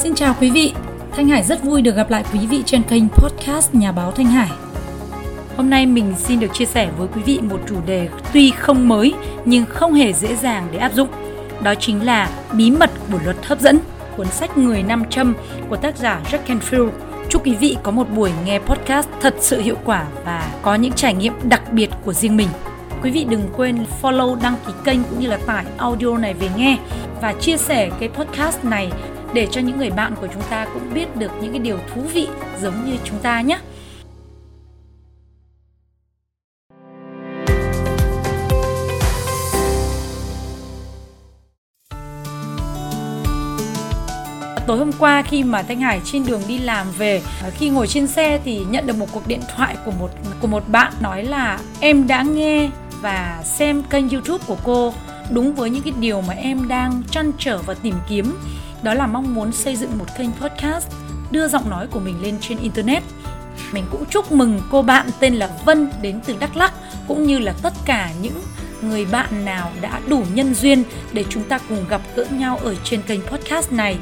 Xin chào quý vị, Thanh Hải rất vui được gặp lại quý vị trên kênh podcast Nhà báo Thanh Hải. Hôm nay mình xin được chia sẻ với quý vị một chủ đề tuy không mới nhưng không hề dễ dàng để áp dụng. Đó chính là bí mật của luật hấp dẫn, cuốn sách Người Nam Châm của tác giả Jack Canfield. Chúc quý vị có một buổi nghe podcast thật sự hiệu quả và có những trải nghiệm đặc biệt của riêng mình. Quý vị đừng quên follow, đăng ký kênh cũng như là tải audio này về nghe và chia sẻ cái podcast này để cho những người bạn của chúng ta cũng biết được những cái điều thú vị giống như chúng ta nhé. Tối hôm qua khi mà Thanh Hải trên đường đi làm về, khi ngồi trên xe thì nhận được một cuộc điện thoại của một bạn nói là em đã nghe và xem kênh YouTube của cô, đúng với những cái điều mà em đang trăn trở và tìm kiếm. Đó là mong muốn xây dựng một kênh podcast, đưa giọng nói của mình lên trên Internet. Mình cũng chúc mừng cô bạn tên là Vân đến từ Đắk Lắk, cũng như là tất cả những người bạn nào đã đủ nhân duyên để chúng ta cùng gặp gỡ nhau ở trên kênh podcast này.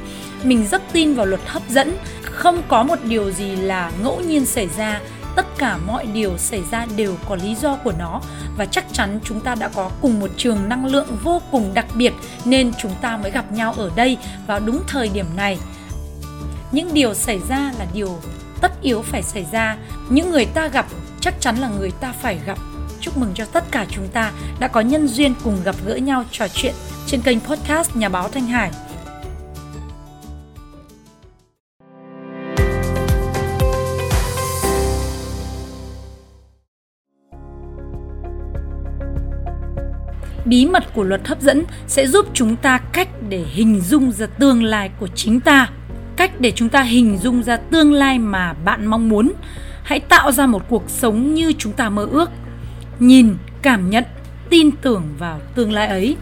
Mình rất tin vào luật hấp dẫn, không có một điều gì là ngẫu nhiên xảy ra. Tất cả mọi điều xảy ra đều có lý do của nó và chắc chắn chúng ta đã có cùng một trường năng lượng vô cùng đặc biệt nên chúng ta mới gặp nhau ở đây vào đúng thời điểm này. Những điều xảy ra là điều tất yếu phải xảy ra. Những người ta gặp chắc chắn là người ta phải gặp. Chúc mừng cho tất cả chúng ta đã có nhân duyên cùng gặp gỡ nhau trò chuyện trên kênh podcast Nhà báo Thanh Hải. Bí mật của luật hấp dẫn sẽ giúp chúng ta cách để hình dung ra tương lai của chính ta, cách để chúng ta hình dung ra tương lai mà bạn mong muốn. Hãy tạo ra một cuộc sống như chúng ta mơ ước. Nhìn, cảm nhận, tin tưởng vào tương lai ấy.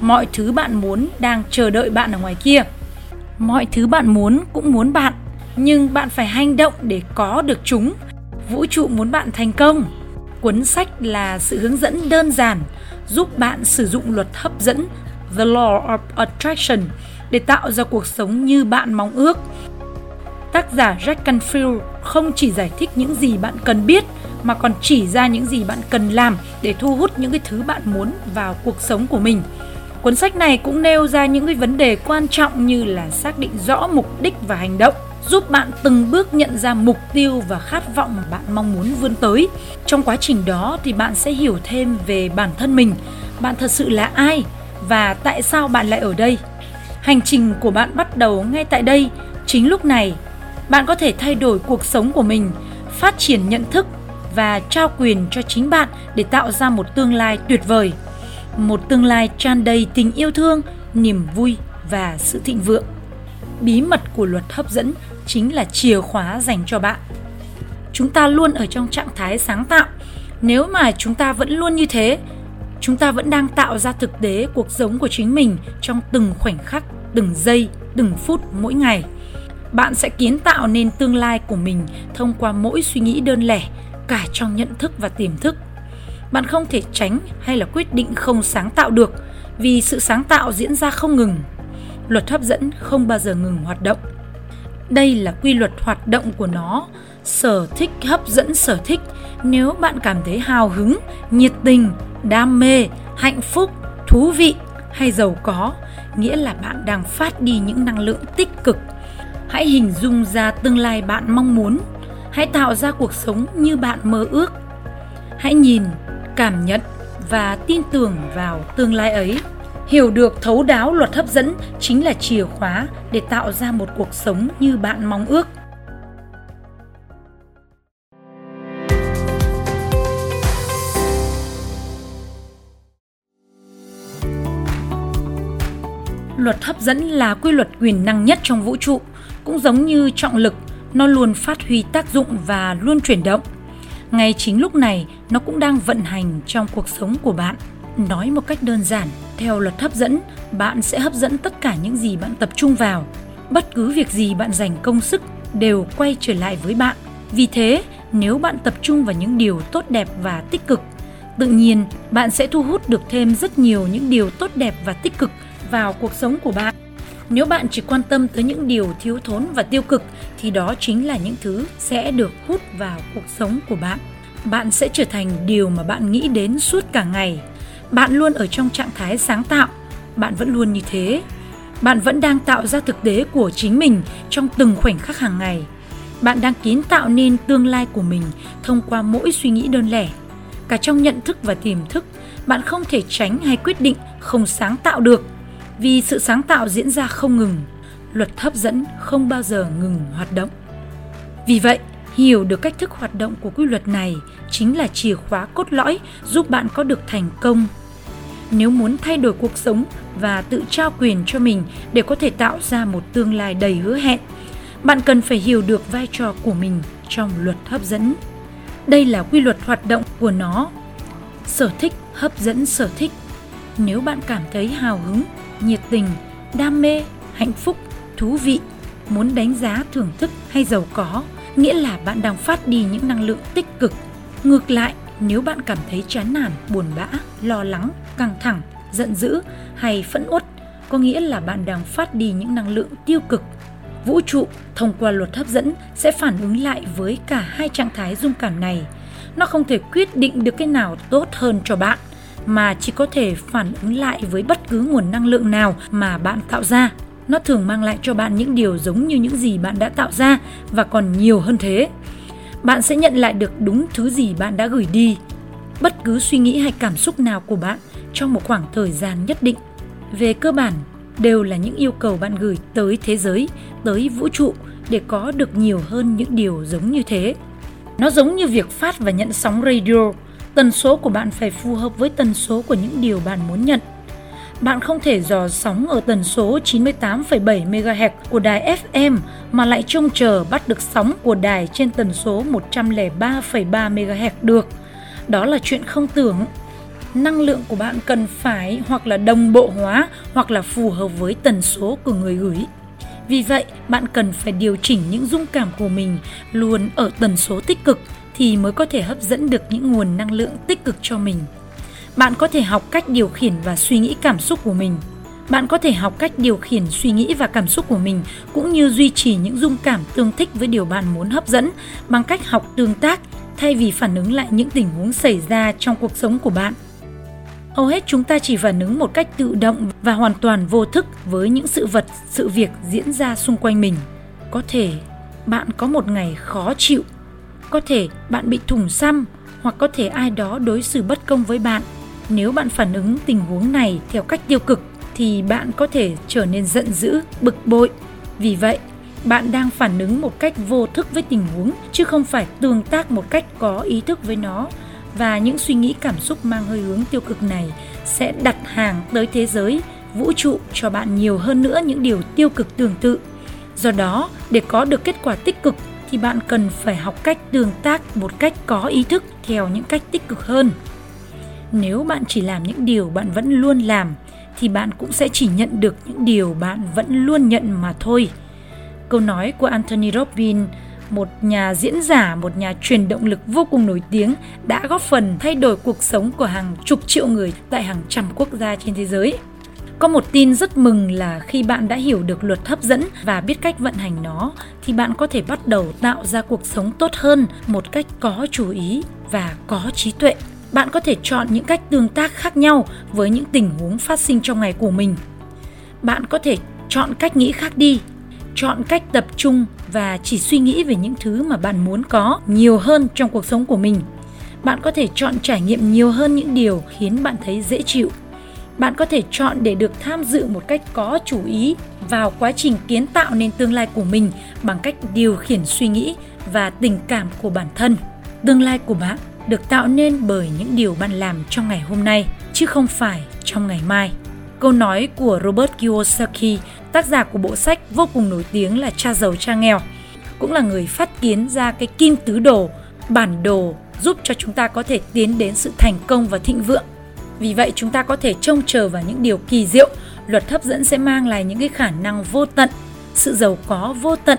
Mọi thứ bạn muốn đang chờ đợi bạn ở ngoài kia. Mọi thứ bạn muốn cũng muốn bạn, nhưng bạn phải hành động để có được chúng. Vũ trụ muốn bạn thành công. Cuốn sách là sự hướng dẫn đơn giản giúp bạn sử dụng luật hấp dẫn The Law of Attraction để tạo ra cuộc sống như bạn mong ước. Tác giả Jack Canfield không chỉ giải thích những gì bạn cần biết mà còn chỉ ra những gì bạn cần làm để thu hút những cái thứ bạn muốn vào cuộc sống của mình. Cuốn sách này cũng nêu ra những cái vấn đề quan trọng như là xác định rõ mục đích và hành động, giúp bạn từng bước nhận ra mục tiêu và khát vọng mà bạn mong muốn vươn tới. Trong quá trình đó thì bạn sẽ hiểu thêm về bản thân mình, bạn thật sự là ai và tại sao bạn lại ở đây. Hành trình của bạn bắt đầu ngay tại đây, chính lúc này. Bạn có thể thay đổi cuộc sống của mình, phát triển nhận thức và trao quyền cho chính bạn để tạo ra một tương lai tuyệt vời. Một tương lai tràn đầy tình yêu thương, niềm vui và sự thịnh vượng. Bí mật của luật hấp dẫn chính là chìa khóa dành cho bạn. Chúng ta luôn ở trong trạng thái sáng tạo. Nếu mà chúng ta vẫn luôn như thế, chúng ta vẫn đang tạo ra thực tế cuộc sống của chính mình trong từng khoảnh khắc, từng giây, từng phút mỗi ngày. Bạn sẽ kiến tạo nên tương lai của mình thông qua mỗi suy nghĩ đơn lẻ, cả trong nhận thức và tiềm thức. Bạn không thể tránh hay là quyết định không sáng tạo được vì sự sáng tạo diễn ra không ngừng. Luật hấp dẫn không bao giờ ngừng hoạt động. Đây là quy luật hoạt động của nó. Sở thích hấp dẫn sở thích. Nếu bạn cảm thấy hào hứng, nhiệt tình, đam mê, hạnh phúc, thú vị hay giàu có, nghĩa là bạn đang phát đi những năng lượng tích cực. Hãy hình dung ra tương lai bạn mong muốn. Hãy tạo ra cuộc sống như bạn mơ ước. Hãy nhìn, cảm nhận và tin tưởng vào tương lai ấy. Hiểu được thấu đáo luật hấp dẫn chính là chìa khóa để tạo ra một cuộc sống như bạn mong ước. Luật hấp dẫn là quy luật quyền năng nhất trong vũ trụ, cũng giống như trọng lực, nó luôn phát huy tác dụng và luôn chuyển động. Ngay chính lúc này, nó cũng đang vận hành trong cuộc sống của bạn. Nói một cách đơn giản, theo luật hấp dẫn, bạn sẽ hấp dẫn tất cả những gì bạn tập trung vào. Bất cứ việc gì bạn dành công sức đều quay trở lại với bạn. Vì thế, nếu bạn tập trung vào những điều tốt đẹp và tích cực, tự nhiên bạn sẽ thu hút được thêm rất nhiều những điều tốt đẹp và tích cực vào cuộc sống của bạn. Nếu bạn chỉ quan tâm tới những điều thiếu thốn và tiêu cực thì đó chính là những thứ sẽ được hút vào cuộc sống của bạn. Bạn sẽ trở thành điều mà bạn nghĩ đến suốt cả ngày. Bạn luôn ở trong trạng thái sáng tạo, bạn vẫn luôn như thế. Bạn vẫn đang tạo ra thực tế của chính mình trong từng khoảnh khắc hàng ngày. Bạn đang kiến tạo nên tương lai của mình thông qua mỗi suy nghĩ đơn lẻ. Cả trong nhận thức và tiềm thức, bạn không thể tránh hay quyết định không sáng tạo được, vì sự sáng tạo diễn ra không ngừng, luật hấp dẫn không bao giờ ngừng hoạt động. Vì vậy, hiểu được cách thức hoạt động của quy luật này chính là chìa khóa cốt lõi giúp bạn có được thành công. Nếu muốn thay đổi cuộc sống và tự trao quyền cho mình để có thể tạo ra một tương lai đầy hứa hẹn, bạn cần phải hiểu được vai trò của mình trong luật hấp dẫn. Đây là quy luật hoạt động của nó. Sở thích hấp dẫn sở thích. Nếu bạn cảm thấy hào hứng, nhiệt tình, đam mê, hạnh phúc, thú vị, muốn đánh giá, thưởng thức hay giàu có, nghĩa là bạn đang phát đi những năng lượng tích cực. Ngược lại, nếu bạn cảm thấy chán nản, buồn bã, lo lắng, căng thẳng, giận dữ hay phẫn uất, có nghĩa là bạn đang phát đi những năng lượng tiêu cực. Vũ trụ, thông qua luật hấp dẫn, sẽ phản ứng lại với cả hai trạng thái rung cảm này. Nó không thể quyết định được cái nào tốt hơn cho bạn, mà chỉ có thể phản ứng lại với bất cứ nguồn năng lượng nào mà bạn tạo ra. Nó thường mang lại cho bạn những điều giống như những gì bạn đã tạo ra và còn nhiều hơn thế. Bạn sẽ nhận lại được đúng thứ gì bạn đã gửi đi, bất cứ suy nghĩ hay cảm xúc nào của bạn trong một khoảng thời gian nhất định. Về cơ bản, đều là những yêu cầu bạn gửi tới thế giới, tới vũ trụ để có được nhiều hơn những điều giống như thế. Nó giống như việc phát và nhận sóng radio, tần số của bạn phải phù hợp với tần số của những điều bạn muốn nhận. Bạn không thể dò sóng ở tần số 98,7 MHz của đài FM mà lại trông chờ bắt được sóng của đài trên tần số 103,3 MHz được. Đó là chuyện không tưởng. Năng lượng của bạn cần phải hoặc là đồng bộ hóa hoặc là phù hợp với tần số của người gửi. Vì vậy, bạn cần phải điều chỉnh những rung cảm của mình luôn ở tần số tích cực thì mới có thể hấp dẫn được những nguồn năng lượng tích cực cho mình. Bạn có thể học cách điều khiển và suy nghĩ cảm xúc của mình. Bạn có thể học cách điều khiển suy nghĩ và cảm xúc của mình cũng như duy trì những rung cảm tương thích với điều bạn muốn hấp dẫn bằng cách học tương tác thay vì phản ứng lại những tình huống xảy ra trong cuộc sống của bạn. Hầu hết chúng ta chỉ phản ứng một cách tự động và hoàn toàn vô thức với những sự vật, sự việc diễn ra xung quanh mình. Có thể bạn có một ngày khó chịu, có thể bạn bị thủng xăm hoặc có thể ai đó đối xử bất công với bạn. Nếu bạn phản ứng tình huống này theo cách tiêu cực thì bạn có thể trở nên giận dữ, bực bội. Vì vậy, bạn đang phản ứng một cách vô thức với tình huống chứ không phải tương tác một cách có ý thức với nó. Và những suy nghĩ cảm xúc mang hơi hướng tiêu cực này sẽ đặt hàng tới thế giới, vũ trụ cho bạn nhiều hơn nữa những điều tiêu cực tương tự. Do đó, để có được kết quả tích cực thì bạn cần phải học cách tương tác một cách có ý thức theo những cách tích cực hơn. Nếu bạn chỉ làm những điều bạn vẫn luôn làm thì bạn cũng sẽ chỉ nhận được những điều bạn vẫn luôn nhận mà thôi. Câu nói của Anthony Robbins, một nhà diễn giả, một nhà truyền động lực vô cùng nổi tiếng, đã góp phần thay đổi cuộc sống của hàng chục triệu người tại hàng trăm quốc gia trên thế giới. Có một tin rất mừng là khi bạn đã hiểu được luật hấp dẫn và biết cách vận hành nó thì bạn có thể bắt đầu tạo ra cuộc sống tốt hơn một cách có chú ý và có trí tuệ. Bạn có thể chọn những cách tương tác khác nhau với những tình huống phát sinh trong ngày của mình. Bạn có thể chọn cách nghĩ khác đi, chọn cách tập trung và chỉ suy nghĩ về những thứ mà bạn muốn có nhiều hơn trong cuộc sống của mình. Bạn có thể chọn trải nghiệm nhiều hơn những điều khiến bạn thấy dễ chịu. Bạn có thể chọn để được tham dự một cách có chủ ý vào quá trình kiến tạo nên tương lai của mình bằng cách điều khiển suy nghĩ và tình cảm của bản thân. Tương lai của bạn được tạo nên bởi những điều bạn làm trong ngày hôm nay, chứ không phải trong ngày mai. Câu nói của Robert Kiyosaki, tác giả của bộ sách vô cùng nổi tiếng là Cha Giàu Cha Nghèo, cũng là người phát kiến ra cái kim tứ đồ, bản đồ giúp cho chúng ta có thể tiến đến sự thành công và thịnh vượng. Vì vậy chúng ta có thể trông chờ vào những điều kỳ diệu, luật hấp dẫn sẽ mang lại những cái khả năng vô tận, sự giàu có vô tận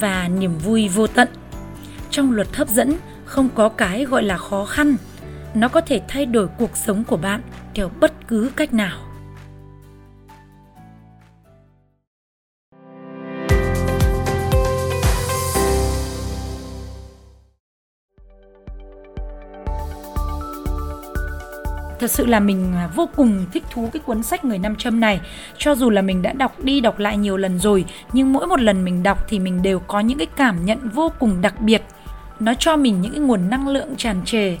và niềm vui vô tận. Trong luật hấp dẫn không có cái gọi là khó khăn, nó có thể thay đổi cuộc sống của bạn theo bất cứ cách nào. Thật sự là mình vô cùng thích thú cái cuốn sách Người Nam Châm này. Cho dù là mình đã đọc đi đọc lại nhiều lần rồi, nhưng mỗi một lần mình đọc thì mình đều có những cái cảm nhận vô cùng đặc biệt. Nó cho mình những cái nguồn năng lượng tràn trề.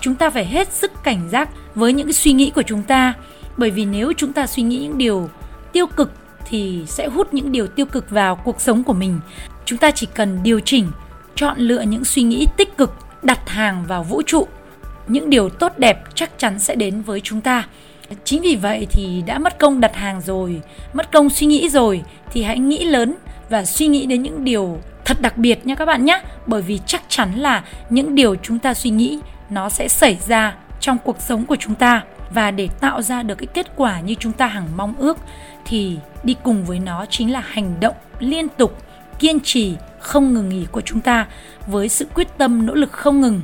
Chúng ta phải hết sức cảnh giác với những cái suy nghĩ của chúng ta. Bởi vì nếu chúng ta suy nghĩ những điều tiêu cực thì sẽ hút những điều tiêu cực vào cuộc sống của mình. Chúng ta chỉ cần điều chỉnh, chọn lựa những suy nghĩ tích cực, đặt hàng vào vũ trụ. Những điều tốt đẹp chắc chắn sẽ đến với chúng ta. Chính vì vậy thì đã mất công đặt hàng rồi, mất công suy nghĩ rồi thì hãy nghĩ lớn và suy nghĩ đến những điều thật đặc biệt nha các bạn nhé. Bởi vì chắc chắn là những điều chúng ta suy nghĩ nó sẽ xảy ra trong cuộc sống của chúng ta. Và để tạo ra được cái kết quả như chúng ta hằng mong ước thì đi cùng với nó chính là hành động liên tục, kiên trì, không ngừng nghỉ của chúng ta với sự quyết tâm nỗ lực không ngừng.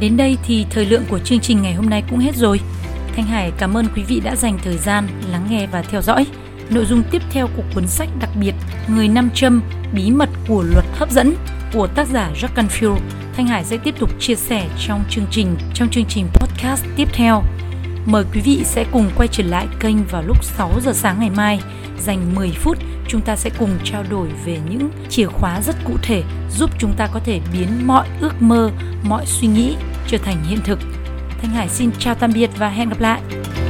Đến đây thì thời lượng của chương trình ngày hôm nay cũng hết rồi. Thanh Hải cảm ơn quý vị đã dành thời gian lắng nghe và theo dõi. Nội dung tiếp theo của cuốn sách đặc biệt Người Nam Châm, Bí mật của luật hấp dẫn của tác giả Jack Canfield, Thanh Hải sẽ tiếp tục chia sẻ trong chương trình podcast tiếp theo. Mời quý vị sẽ cùng quay trở lại kênh vào lúc 6 giờ sáng ngày mai. Dành 10 phút chúng ta sẽ cùng trao đổi về những chìa khóa rất cụ thể giúp chúng ta có thể biến mọi ước mơ, mọi suy nghĩ trở thành hiện thực. Thanh Hải xin chào tạm biệt và hẹn gặp lại.